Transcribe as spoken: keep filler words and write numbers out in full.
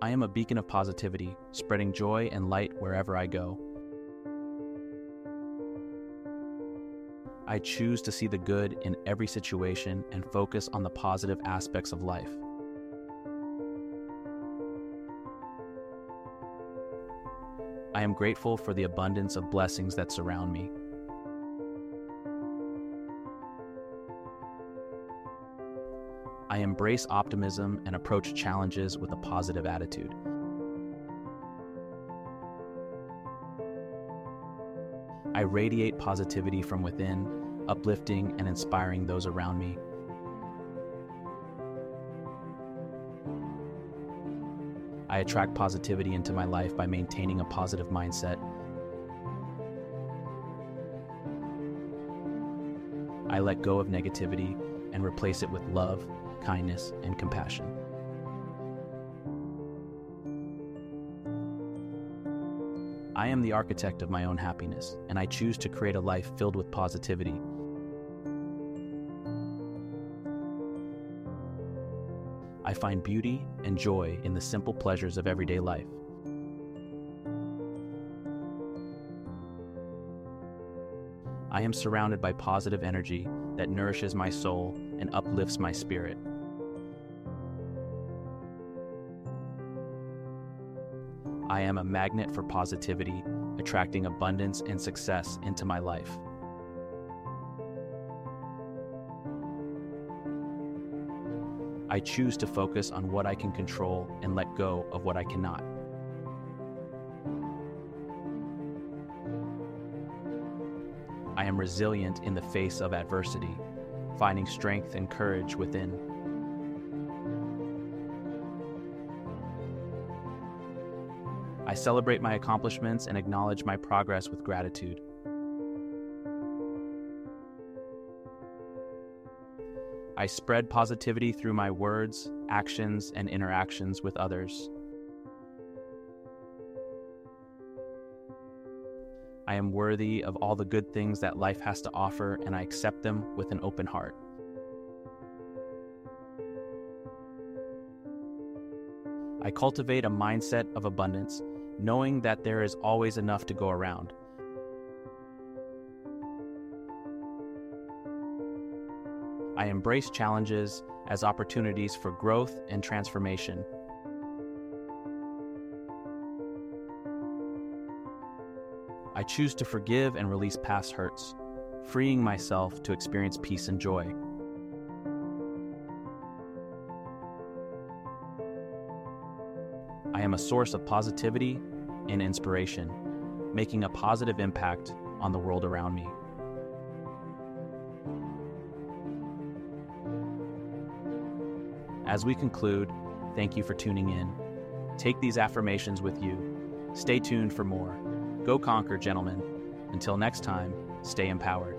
I am a beacon of positivity, spreading joy and light wherever I go. I choose to see the good in every situation and focus on the positive aspects of life. I am grateful for the abundance of blessings that surround me. I embrace optimism and approach challenges with a positive attitude. I radiate positivity from within, uplifting and inspiring those around me. I attract positivity into my life by maintaining a positive mindset. I let go of negativity and replace it with love, kindness, and compassion. I am the architect of my own happiness, and I choose to create a life filled with positivity. I find beauty and joy in the simple pleasures of everyday life. I am surrounded by positive energy that nourishes my soul and uplifts my spirit. I am a magnet for positivity, attracting abundance and success into my life. I choose to focus on what I can control and let go of what I cannot. I am resilient in the face of adversity, finding strength and courage within. I celebrate my accomplishments and acknowledge my progress with gratitude. I spread positivity through my words, actions, and interactions with others. I am worthy of all the good things that life has to offer, and I accept them with an open heart. I cultivate a mindset of abundance, knowing that there is always enough to go around. I embrace challenges as opportunities for growth and transformation. I choose to forgive and release past hurts, freeing myself to experience peace and joy. I am a source of positivity and inspiration, making a positive impact on the world around me. As we conclude, thank you for tuning in. Take these affirmations with you. Stay tuned for more. Go conquer, gentlemen. Until next time, stay empowered.